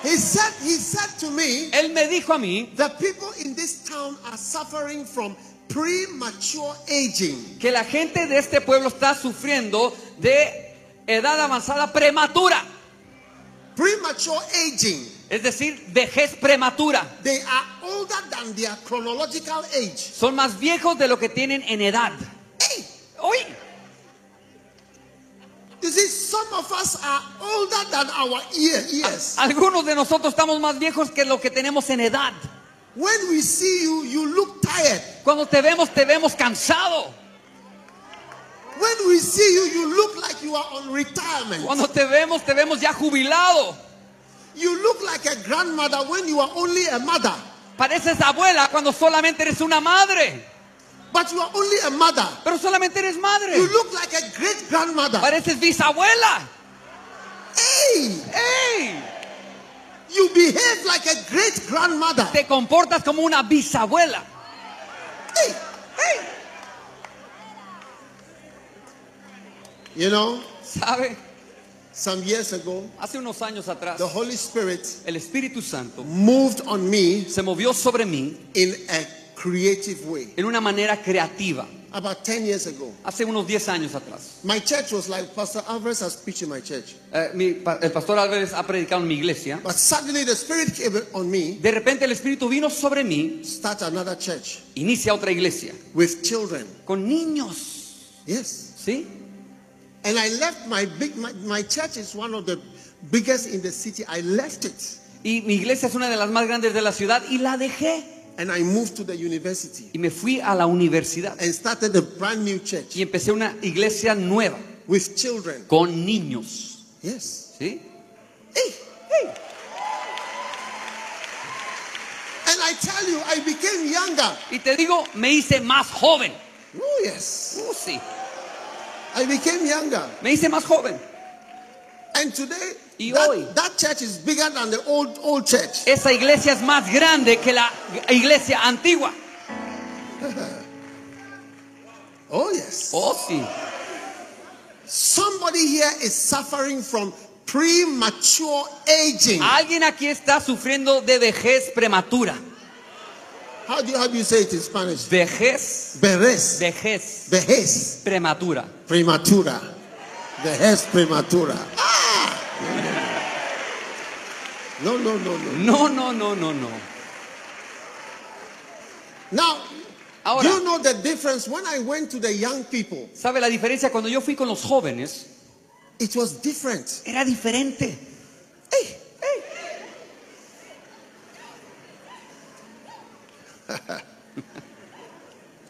He said to me. Él me dijo a mí. The people in this town are suffering from premature aging. Que la gente de este pueblo está sufriendo de edad avanzada prematura. Premature aging. Es decir, vejez prematura. They are older than their chronological age. Son más viejos de lo que tienen en edad. Hey, hoy. You see, some of us are older than our years. Algunos de nosotros estamos más viejos que lo que tenemos en edad. When we see you, you look tired. Cuando te vemos cansado. When we see you, you look like you are on retirement. Cuando te vemos ya jubilado. You look like a grandmother when you are only a mother. Pareces abuela cuando solamente eres una madre. But you are only a mother. Pero solamente eres madre. You look like a great grandmother. Pareces bisabuela. Hey, hey. You behave like a great grandmother. Te comportas como una bisabuela. Hey, hey. You know? ¿Sabe? Some years ago, hace unos años atrás, the Holy Spirit, el Espíritu Santo, moved on me, se movió sobre mí, in a creative way. En una manera creativa. About 10 years ago. Hace unos 10 años atrás. My church was like Pastor Alvarez has preached in my church. El pastor Alvarez ha predicado en mi iglesia. But suddenly the Spirit came on me. De repente el Espíritu vino sobre mí. Start another church. Inicia otra iglesia. With children. Con niños. Yes. Sí. And I left my church is one of the biggest in the city. I left it. Y mi iglesia es una de las más grandes de la ciudad y la dejé. And I moved to the university. Y me fui a la universidad. And started a brand new church. Y empecé una iglesia nueva. With children. Con niños. Yes. ¿Sí? Hey, hey. And I tell you, I became younger. Y te digo, me hice más joven. Oh, yes. Oh, sí. I became younger. Me hice más joven. And today, y hoy, that church is bigger than the old church. Esa iglesia es más grande que la iglesia antigua. Oh yes. Oh sí. Somebody here is suffering from premature aging. Alguien aquí está sufriendo de vejez prematura. How do you say it in Spanish? Vejez. Vejez. Vejez. Vejez. Prematura. Prematura. Vejez prematura. No, no, no, no. No, no, no, no, no. Now, ahora, you know the difference when I went to the young people. ¿Sabe la diferencia cuando yo fui con los jóvenes? It was different. Era diferente. Hey, hey.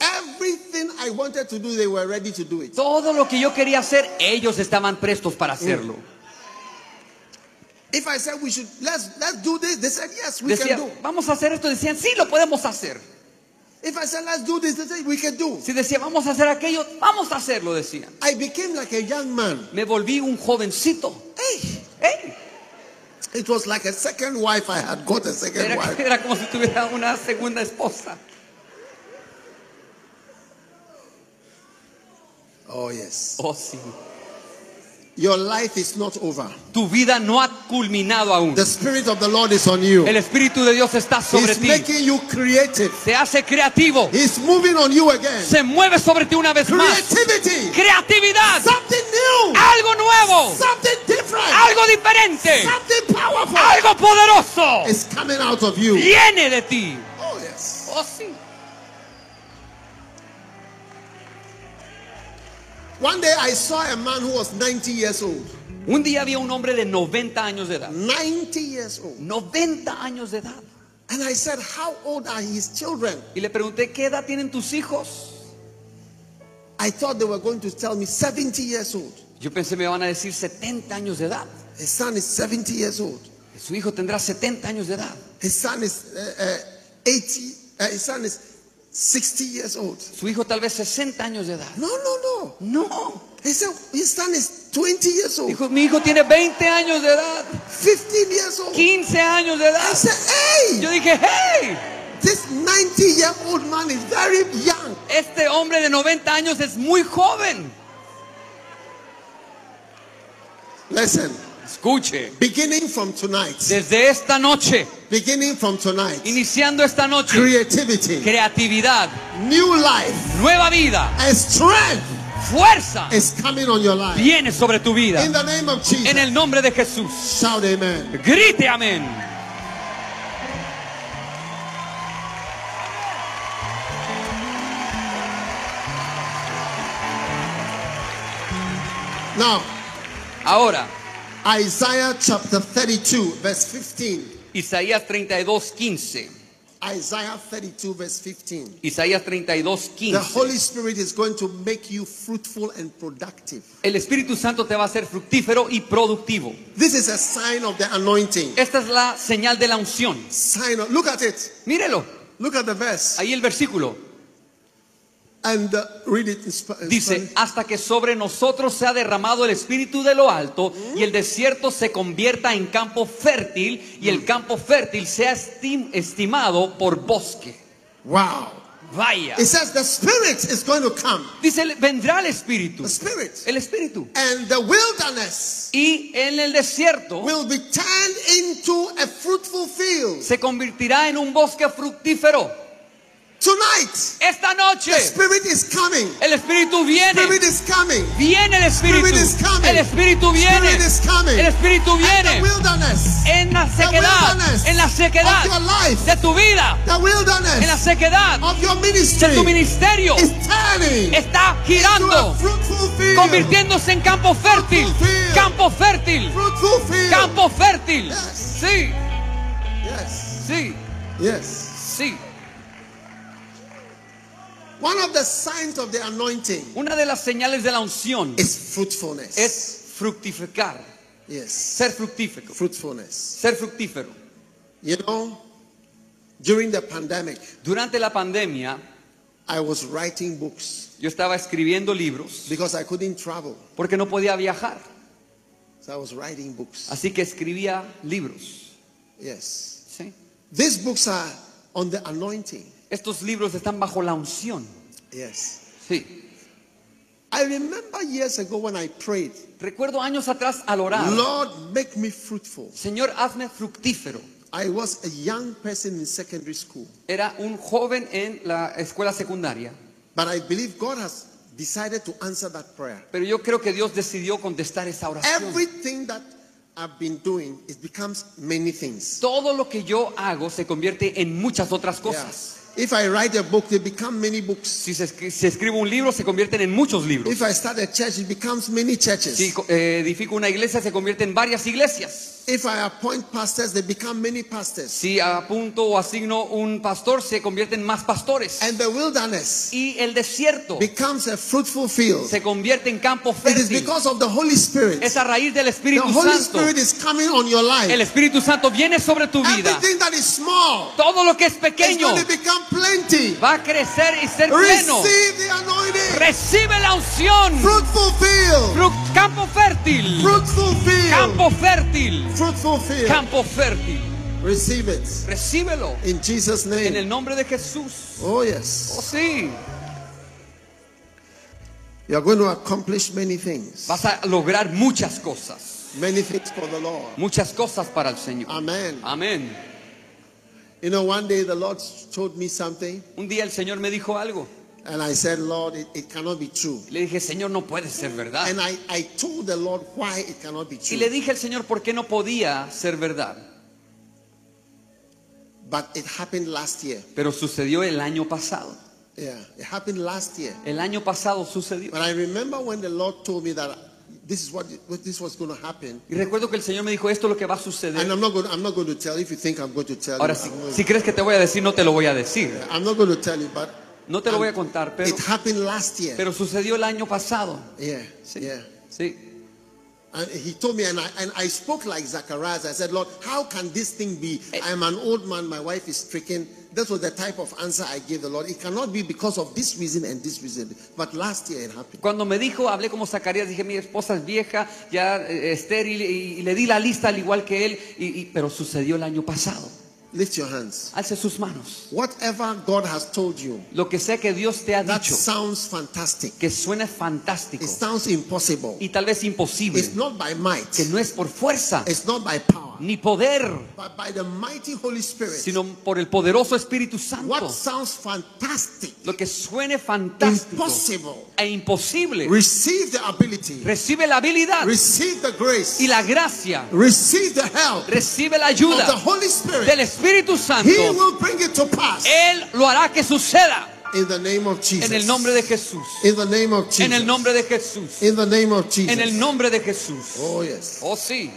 Everything I wanted to do, they were ready to do it. Todo lo que yo quería hacer, ellos estaban prestos para hacerlo. If I said we should let's do this, they said yes, we can do. Vamos a hacer esto, decían sí, lo podemos hacer. If I said let's do this, they said we can do. Si decía vamos a hacer aquello, vamos a hacerlo, decían. I became like a young man. Me volví un jovencito. Hey, hey. It was like a second wife. I had got a second wife. Era como si tuviera una segunda esposa. Oh yes. Oh sí. Your life is not over. Tu vida no ha culminado aún. The Spirit of the Lord is on you. El Espíritu de Dios está sobre ti. He's making you creative. Se hace creativo. He's moving on you again. Se mueve sobre ti una vez más. Creativity. Creatividad. Something new. Algo nuevo. Something different. Algo diferente. Something powerful. Algo poderoso. It's coming out of you. Viene de ti. Oh yes. Oh sí. One day I saw a man who was 90 years old. Un día vi a un hombre de 90 años de edad. 90 years old. 90 años de edad. And I said, how old are his children? Y le pregunté, ¿qué edad tienen tus hijos? I thought they were going to tell me 70 years old. Yo pensé me van a decir 70 años de edad. His son is 70 years old. Su hijo tendrá 70 años de edad. His son is 60 years old. Su hijo tal vez 60 años de edad. No, no, no. No. His son is 20 years old. Dijo, mi hijo tiene 20 años de edad. 15 years old. 15 años de edad. I said, hey. Yo dije, hey. This 90-year-old man is very young. Este hombre de 90 años es muy joven. Listen. Escuche. Beginning from tonight. Desde esta noche. Beginning from tonight. Iniciando esta noche. Creativity. Creatividad. New life. Nueva vida. And strength. Fuerza. Is coming on your life. Viene sobre tu vida. In the name of Jesus. En el nombre de Jesús. Shout amen. Grite amén. Now. Ahora. Isaiah chapter 32 verse 15. Isaías 32:15. Isaiah 32 verse 15. Isaías 32:15. The Holy Spirit is going to make you fruitful and productive. El Espíritu Santo te va a hacer fructífero y productivo. This is a sign of the anointing. Esta es la señal de la unción. Sign of, look at it. Mírelo. Look at the verse. Ahí el versículo. And read it in dice, hasta que sobre nosotros sea derramado el Espíritu de lo alto y el desierto se convierta en campo fértil y el campo fértil sea estimado por bosque. Wow. Vaya. It says the Spirit is going to come. Dice, vendrá el Espíritu. The Spirit. El Espíritu. And the wilderness. Y en el desierto. Will be turned into a fruitful field. Se convertirá en un bosque fructífero. Tonight, esta noche, the Spirit is coming. El Espíritu viene. Spirit is coming. Viene el Espíritu. Spirit is coming. El Espíritu viene. Spirit is coming. El Espíritu viene. And the wilderness, en la sequedad of your life, de tu vida, the wilderness, en la sequedad of your ministry, de tu ministerio, is turning, está girando, into a fruitful field, convirtiéndose en campo fértil, fruitful field, campo fértil, fruitful field, campo fértil. Yes. Sí, yes, sí, yes, sí. One of the signs of the anointing, una de las señales de la unción, is fruitfulness. Es fructificar. Yes. Ser fructífero. Fruitfulness. Ser fructífero. You know, during the pandemic, durante la pandemia, I was writing books. Yo estaba escribiendo libros. Because I couldn't travel. Porque no podía viajar. So I was writing books. Así que escribía libros. Yes. ¿Sí? These books are on the anointing. Estos libros están bajo la unción. Yes. Sí. I remember years ago when I prayed. Recuerdo años atrás al orar. Lord, make me fruitful. Señor, hazme fructífero. I was a young person in secondary school. Era un joven en la escuela secundaria. But I believe God has decided to answer that prayer. Pero yo creo que Dios decidió contestar esa oración. Everything that I've been doing, it becomes many things. Todo lo que yo hago se convierte en muchas otras cosas. Yes. If I write a book, they become many books. Si escribo un libro, se convierten en muchos libros. If I start a church, it becomes many churches. Si edifico una iglesia, se convierte en varias iglesias. If I appoint pastors, they become many pastors. Si apunto o asigno un pastor, se convierten más pastores. And the wilderness, y el desierto, becomes a fruitful field. Se convierte en campo fértil. It is because of the Holy Spirit. Es a raíz del Espíritu Santo. The Holy Spirit is coming on your life. El Espíritu Santo viene sobre tu vida. Everything that is small, todo lo que es pequeño, plenty. Va a crecer y ser pleno. Recibe la unción. Fruitful field. Campo fértil. Fruitful field. Campo fértil. Fruitful field. Campo fértil. Receive it. Recíbelo. In Jesus' name. En el nombre de Jesús. Oh yes. Oh sí. You are going to accomplish many things. Vas a lograr muchas cosas. Many things for the Lord. Muchas cosas para el Señor. Amén. Amén. You know, one day the Lord told me something. Un día el Señor me dijo algo. And I said, Lord, it cannot be true. Le dije, Señor, no puede ser verdad. And I told the Lord why it cannot be true. Y le dije al Señor por qué no podía ser verdad. But it happened last year. Pero sucedió el año pasado. Yeah, it happened last year. El año pasado sucedió. But I remember when the Lord told me that this was going to happen. Y recuerdo que el Señor me dijo, esto es lo que va a suceder. And I'm not going to tell you. If you think I'm going to tell you. Ahora si crees que te voy a decir, no te lo voy a decir. I'm not going to tell you, but no te lo voy a contar, pero it happened last year. Pero sucedió el año pasado. Yeah. Sí. Yeah. Sí. And he told me, and I spoke like Zacharias. I said, Lord, how can this thing be? I am an old man, my wife is stricken. That was the type of answer I gave the Lord. It cannot be because of this reason and this reason. But last year it happened. Cuando me dijo, hablé como Zacarías, dije, mi esposa es vieja, ya estéril, y le di la lista al igual que él, pero sucedió el año pasado. Lift your hands. Alce sus manos. Whatever God has told you, lo que sea que Dios te ha dicho, sounds fantastic. Que suena fantástico. It sounds impossible. Y tal vez imposible. It's not by might. Que no es por fuerza. It's not by power. Ni poder. But by the mighty Holy Spirit. Sino por el poderoso Espíritu Santo. What sounds fantastic. Lo que suene fantástico. Impossible. E imposible. Receive the ability. Recibe la habilidad. Receive the grace. Y la gracia. Receive the help. Recibe la ayuda. Of the Holy Spirit. Del Espíritu Santo. He will bring it to pass. Él lo hará que suceda. In the name of Jesus. En el nombre de Jesús. In the name of Jesus. En el nombre de Jesús. In the name of Jesus. En el nombre de Jesús. Oh yes. Oh sí.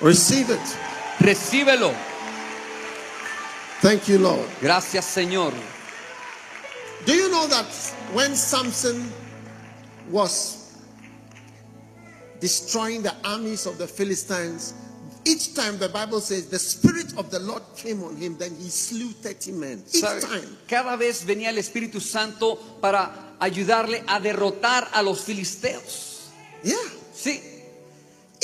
Receive it. Recíbelo. Thank you, Lord. Gracias, Señor. Do you know that when Samson was destroying the armies of the Philistines, each time the Bible says the Spirit of the Lord came on him, then he slew 30 men. Each time. Cada vez venía el Espíritu Santo para ayudarle a derrotar a los filisteos. Yeah. Sí.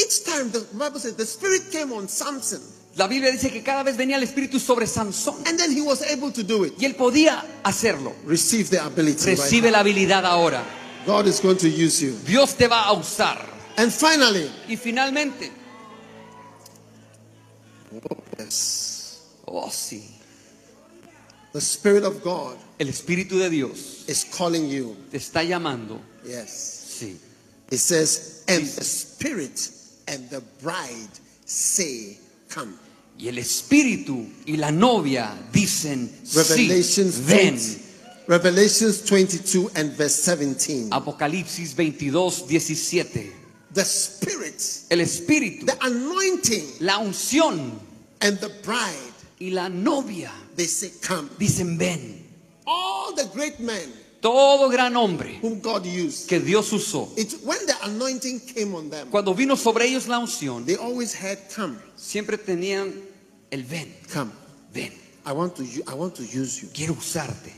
Each time the Bible says the Spirit came on Samson. La Biblia dice que cada vez venía el Espíritu sobre Sansón. And then he was able to do it. Y él podía hacerlo. Receive the ability. Recibe la habilidad ahora. God is going to use you. Dios te va a usar. And finally, y finalmente, Oh, sí. The Spirit of God, el Espíritu de Dios, is calling you. Te está llamando. Yes. Sí. It says, and the Spirit and the bride say, come. Y el Espíritu y la novia dicen, Revelations, sí, ven. Revelations 22 and verse 17. Apocalipsis 22, 17. The Spirit, el Espíritu, the anointing, la unción, and the bride, y la novia, they say, come. Dicen, ven. All the great men, todo gran hombre que Dios usó, cuando vino sobre ellos la unción, siempre tenían el ven. Ven. Quiero usarte.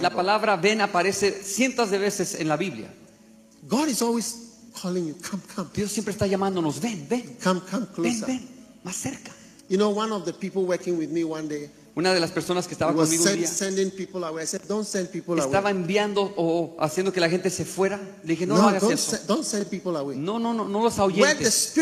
La palabra ven aparece cientos de veces en la Biblia. Dios siempre está llamándonos, ven, ven. Ven, ven, más cerca. You know, one of the people working with me one day, una de las personas que estaba conmigo un día estaba enviando o haciendo que la gente se fuera. Le dije, no, no hagas eso. No, no, no, no los ahuyentes.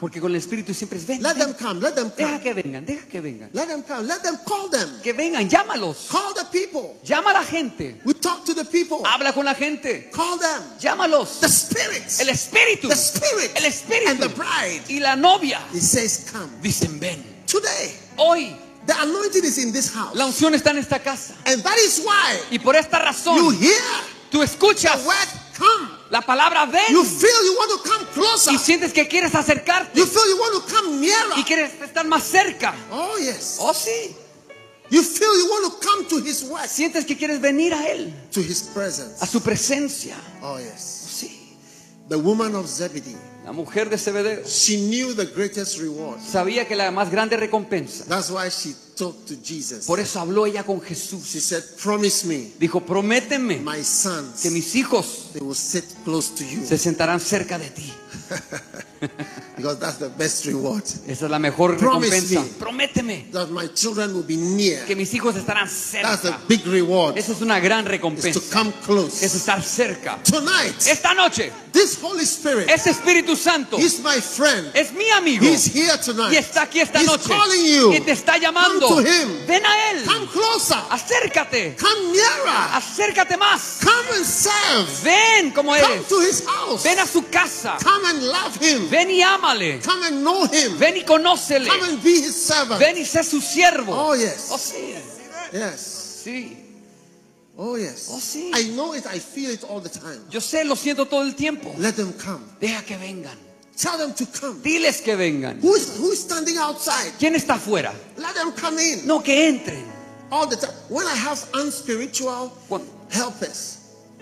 Porque con el Espíritu siempre es ven. Let them come, let them come. Deja que vengan, deja que vengan. Let them come, let them call them. Que vengan, llámalos. Call the people. Llama a la gente. We talk to the people. Habla con la gente. Call them. Llámalos. The Spirit. El Espíritu. The Spirit. El Espíritu. And the bride. Y la novia. He says, come. Dicen, ven. Today. Hoy. The anointing is in this house. La unción está en esta casa. And that is why, y por esta razón, you hear, tú escuchas the word, come. La palabra ven. You feel you want to come closer. Y sientes que quieres acercarte. You feel you want to come nearer. Y quieres estar más cerca. Oh, yes. Oh, sí. You feel you want to come to his word. Sientes que quieres venir a él. To his presence. A su presencia. Oh, yes. Oh, sí. The woman of Zebedee, la mujer de Zebedeo, she knew the greatest reward. Sabía que la más grande recompensa. That's why she talked to Jesus. Por eso habló ella con Jesús. She said, promise me. Dijo, prométeme, my sons, que mis hijos, they will sit close to you. Se sentarán cerca de ti. Because that's the best reward. Esa es la mejor recompensa. Prométeme that my children will be near. Que mis hijos estarán cerca. That's a big reward. Esa es una gran recompensa. To come close. Es estar cerca. Tonight, esta noche, this Holy Spirit, ese Espíritu Santo, he's my friend. Es mi amigo. He's here tonight. Y está aquí esta he's noche. Calling you. Y te está llamando. Come to him. Ven a él. Come closer. Acércate. Come nearer. Acércate más. Come and serve. Ven como come eres. To his house. Ven a su casa. Come and love him. Ven y ámale. Come and know him. Ven y conócele. Come and be his servant. Ven y sé su siervo. Oh, yes. Oh, sí. Yes. Sí. Oh, yes. Oh, sí. I know it, I feel it all the time. Yo sé, lo siento todo el tiempo. Let them come. Deja que vengan. Tell them to come. Diles que vengan. Who's standing outside? ¿Quién está afuera? Let them come in. No, que entren. All the time. When I have unspiritual helpers,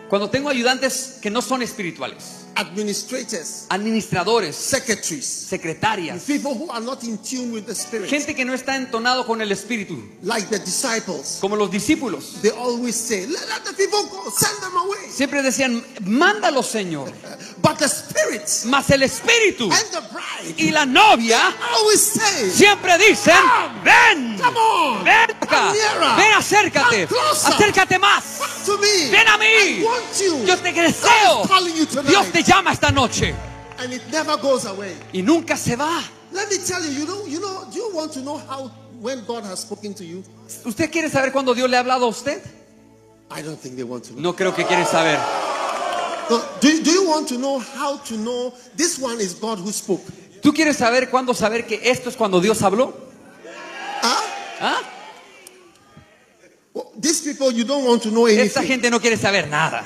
cuando tengo ayudantes que no son espirituales, administrators, administradores, secretaries, secretarias, people who are not in tune with the Spirit, gente que no está entonado con el Espíritu, like the disciples, como los discípulos, they always say, let the people go, send them away. Siempre decían, mándalos, Señor. But the Spirit, mas el Espíritu, and the bride, y la novia, always say, siempre dicen, come, ven, come on, ven acá, nearer, ven, acércate, closer, acércate más, come to me, ven a mí, I want you. Yo te deseo. Dios te llama esta noche. And it never goes away. Y nunca se va. Let me tell you, you know, do you want to know how when God has spoken to you? ¿Usted quiere saber cuando Dios le ha hablado a usted? I don't think they want to know. No creo que quieren saber. No, do you want to know how to know this one is God who spoke? ¿Tú quieres saber cuándo saber que esto es cuando Dios habló? ¿Ah? ¿Ah? Well, these people you don't want to know anything. Esta gente no quiere saber nada.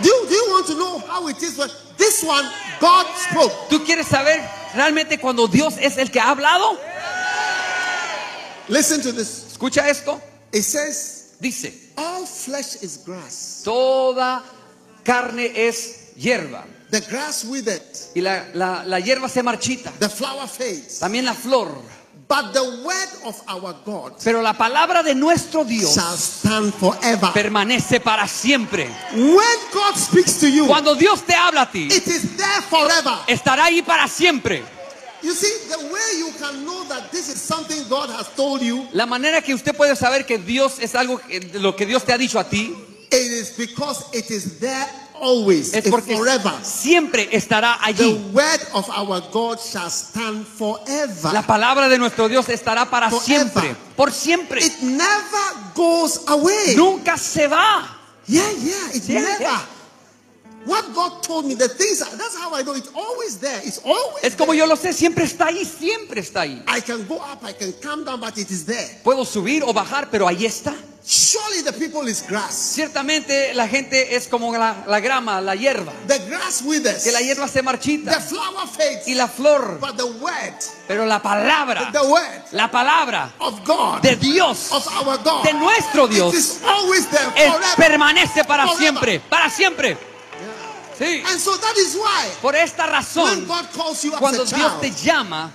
Do you want to know how it is when this one God spoke? ¿Tú quieres saber realmente cuando Dios es el que ha hablado? Listen to this. Escucha esto. It says, dice, all flesh is grass. Toda carne es hierba. The grass withers. Y la hierba se marchita. The flower fades. También la flor. But the word of our God, pero la palabra de nuestro Dios, shall stand forever. Permanece para siempre. When God speaks to you, cuando Dios te habla a ti, it is there forever. Estará ahí para siempre. You see, the way you can know that this is something God has told you, la manera que usted puede saber que Dios es algo, lo que Dios te ha dicho a ti, it is because it is there always, es porque forever. Siempre estará allí. The word of our God shall stand forever. La palabra de nuestro Dios estará para forever. Siempre, por siempre. It never goes away. Nunca se va. It never. What God told me, the things, that's how I know it's always there. It's always es como there. Yo lo sé, siempre está ahí, siempre está ahí. I can go up, I can come down, but it is there. Puedo subir o bajar, pero ahí está. Surely the people is grass. Ciertamente la gente es como la grama, la hierba. The grass withers. Que la hierba se marchita. The flower fades. Y la flor. But the word, pero la palabra. The word, la palabra of God, de Dios. Of our God, de nuestro Dios. It is always there, forever, permanece para forever. Siempre, para siempre. Sí. And so that is why, por esta razón, cuando Dios te llama,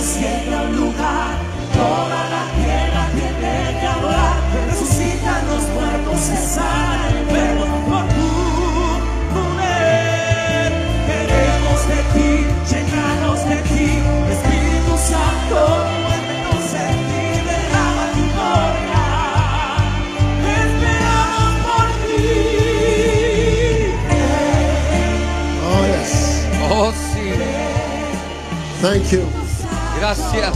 Descienda a un lugar, toda la tierra tiene que adorar. Resucitan los muertos, se sana el enfermo por tu poder. Queremos de ti, llenanos de ti, Espíritu Santo. Thank you. Gracias.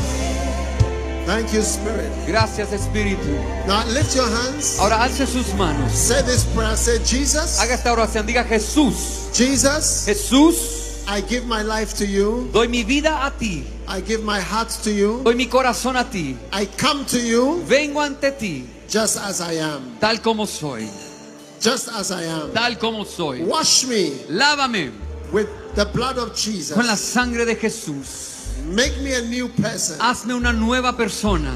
Thank you, Spirit. Gracias, Espíritu. Now lift your hands. Ahora alce sus manos. Say this prayer. Say, Jesus. Haga esta oración. Diga Jesús. Jesus. Jesús. I give my life to you. Doy mi vida a ti. I give my heart to you. Doy mi corazón a ti. I come to you. Vengo ante ti. Just as I am. Tal como soy. Just as I am. Tal como soy. Wash me. Lávame. With the blood of Jesus. Con la sangre de Jesús. Make me a new person. Hazme una nueva persona.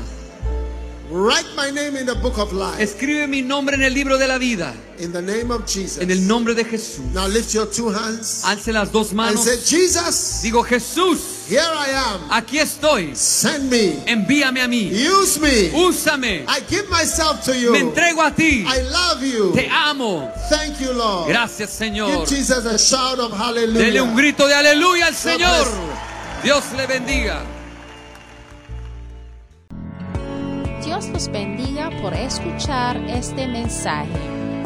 Write my name in the book of life. Escribe mi nombre en el libro de la vida. In the name of Jesus. En el nombre de Jesús. Now lift your two hands. Alce las dos manos. And say, Jesus. Digo Jesús. Here I am. Aquí estoy. Send me. Envíame a mí. Use me. Úsame. I give myself to you. Me entrego a ti. I love you. Te amo. Thank you, Lord. Gracias, Señor. Give Jesus a shout of hallelujah. Dele un grito de aleluya al Señor. Dios le bendiga. Dios los bendiga por escuchar este mensaje.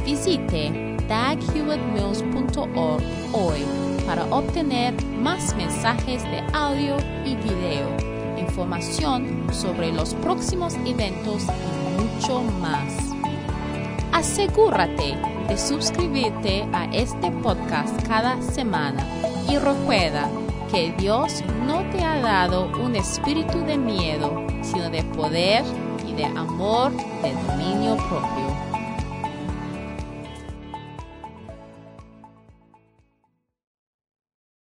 Visite dagheward-mills.org hoy para obtener más mensajes de audio y video, información sobre los próximos eventos y mucho más. Asegúrate de suscribirte a este podcast cada semana y recuerda que Dios no te ha dado un espíritu de miedo, sino de poder, de amor, de dominio propio.